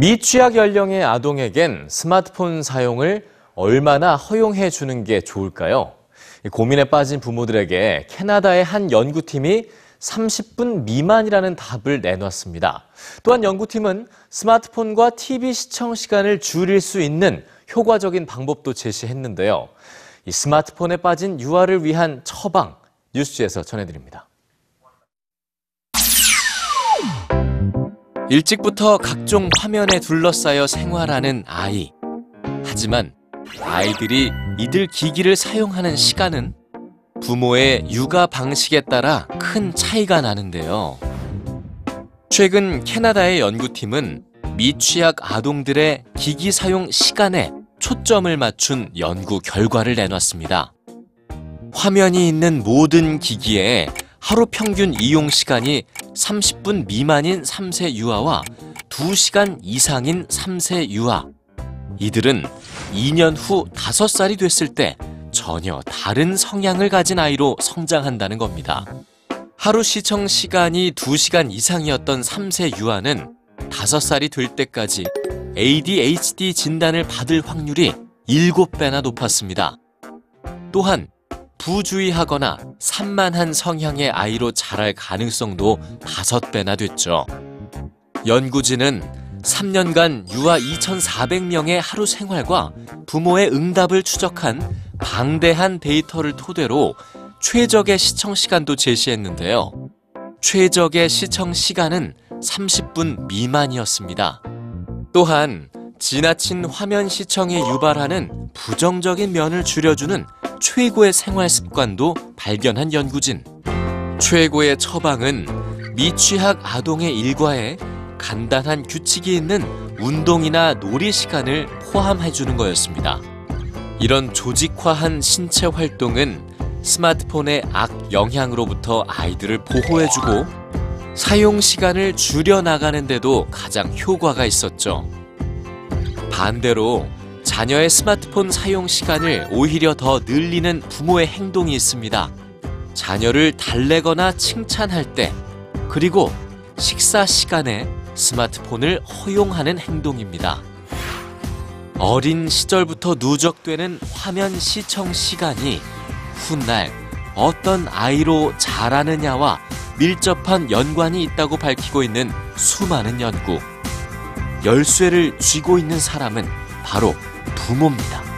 미취학 연령의 아동에겐 스마트폰 사용을 얼마나 허용해 주는 게 좋을까요? 고민에 빠진 부모들에게 캐나다의 한 연구팀이 30분 미만이라는 답을 내놨습니다. 또한 연구팀은 스마트폰과 TV 시청 시간을 줄일 수 있는 효과적인 방법도 제시했는데요. 이 스마트폰에 빠진 유아를 위한 처방, 뉴스에서 전해드립니다. 일찍부터 각종 화면에 둘러싸여 생활하는 아이. 하지만 아이들이 이들 기기를 사용하는 시간은 부모의 육아 방식에 따라 큰 차이가 나는데요. 최근 캐나다의 연구팀은 미취학 아동들의 기기 사용 시간에 초점을 맞춘 연구 결과를 내놨습니다. 화면이 있는 모든 기기에 하루 평균 이용 시간이 30분 미만인 3세 유아와 2시간 이상인 3세 유아. 이들은 2년 후 5살이 됐을 때 전혀 다른 성향을 가진 아이로 성장한다는 겁니다. 하루 시청 시간이 2시간 이상이었던 3세 유아는 5살이 될 때까지 ADHD 진단을 받을 확률이 7배나 높았습니다. 또한 부주의하거나 산만한 성향의 아이로 자랄 가능성도 5배나 됐죠. 연구진은 3년간 유아 2,400명의 하루 생활과 부모의 응답을 추적한 방대한 데이터를 토대로 최적의 시청 시간도 제시했는데요. 최적의 시청 시간은 30분 미만이었습니다. 또한 지나친 화면 시청이 유발하는 부정적인 면을 줄여주는 최고의 생활 습관도 발견한 연구진. 최고의 처방은 미취학 아동의 일과에 간단한 규칙이 있는 운동이나 놀이 시간을 포함해주는 거였습니다. 이런 조직화한 신체 활동은 스마트폰의 악영향으로부터 아이들을 보호해주고 사용 시간을 줄여나가는 데도 가장 효과가 있었죠. 반대로 자녀의 스마트폰 사용 시간을 오히려 더 늘리는 부모의 행동이 있습니다. 자녀를 달래거나 칭찬할 때, 그리고 식사 시간에 스마트폰을 허용하는 행동입니다. 어린 시절부터 누적되는 화면 시청 시간이 훗날 어떤 아이로 자라느냐와 밀접한 연관이 있다고 밝히고 있는 수많은 연구. 열쇠를 쥐고 있는 사람은 바로 부모입니다.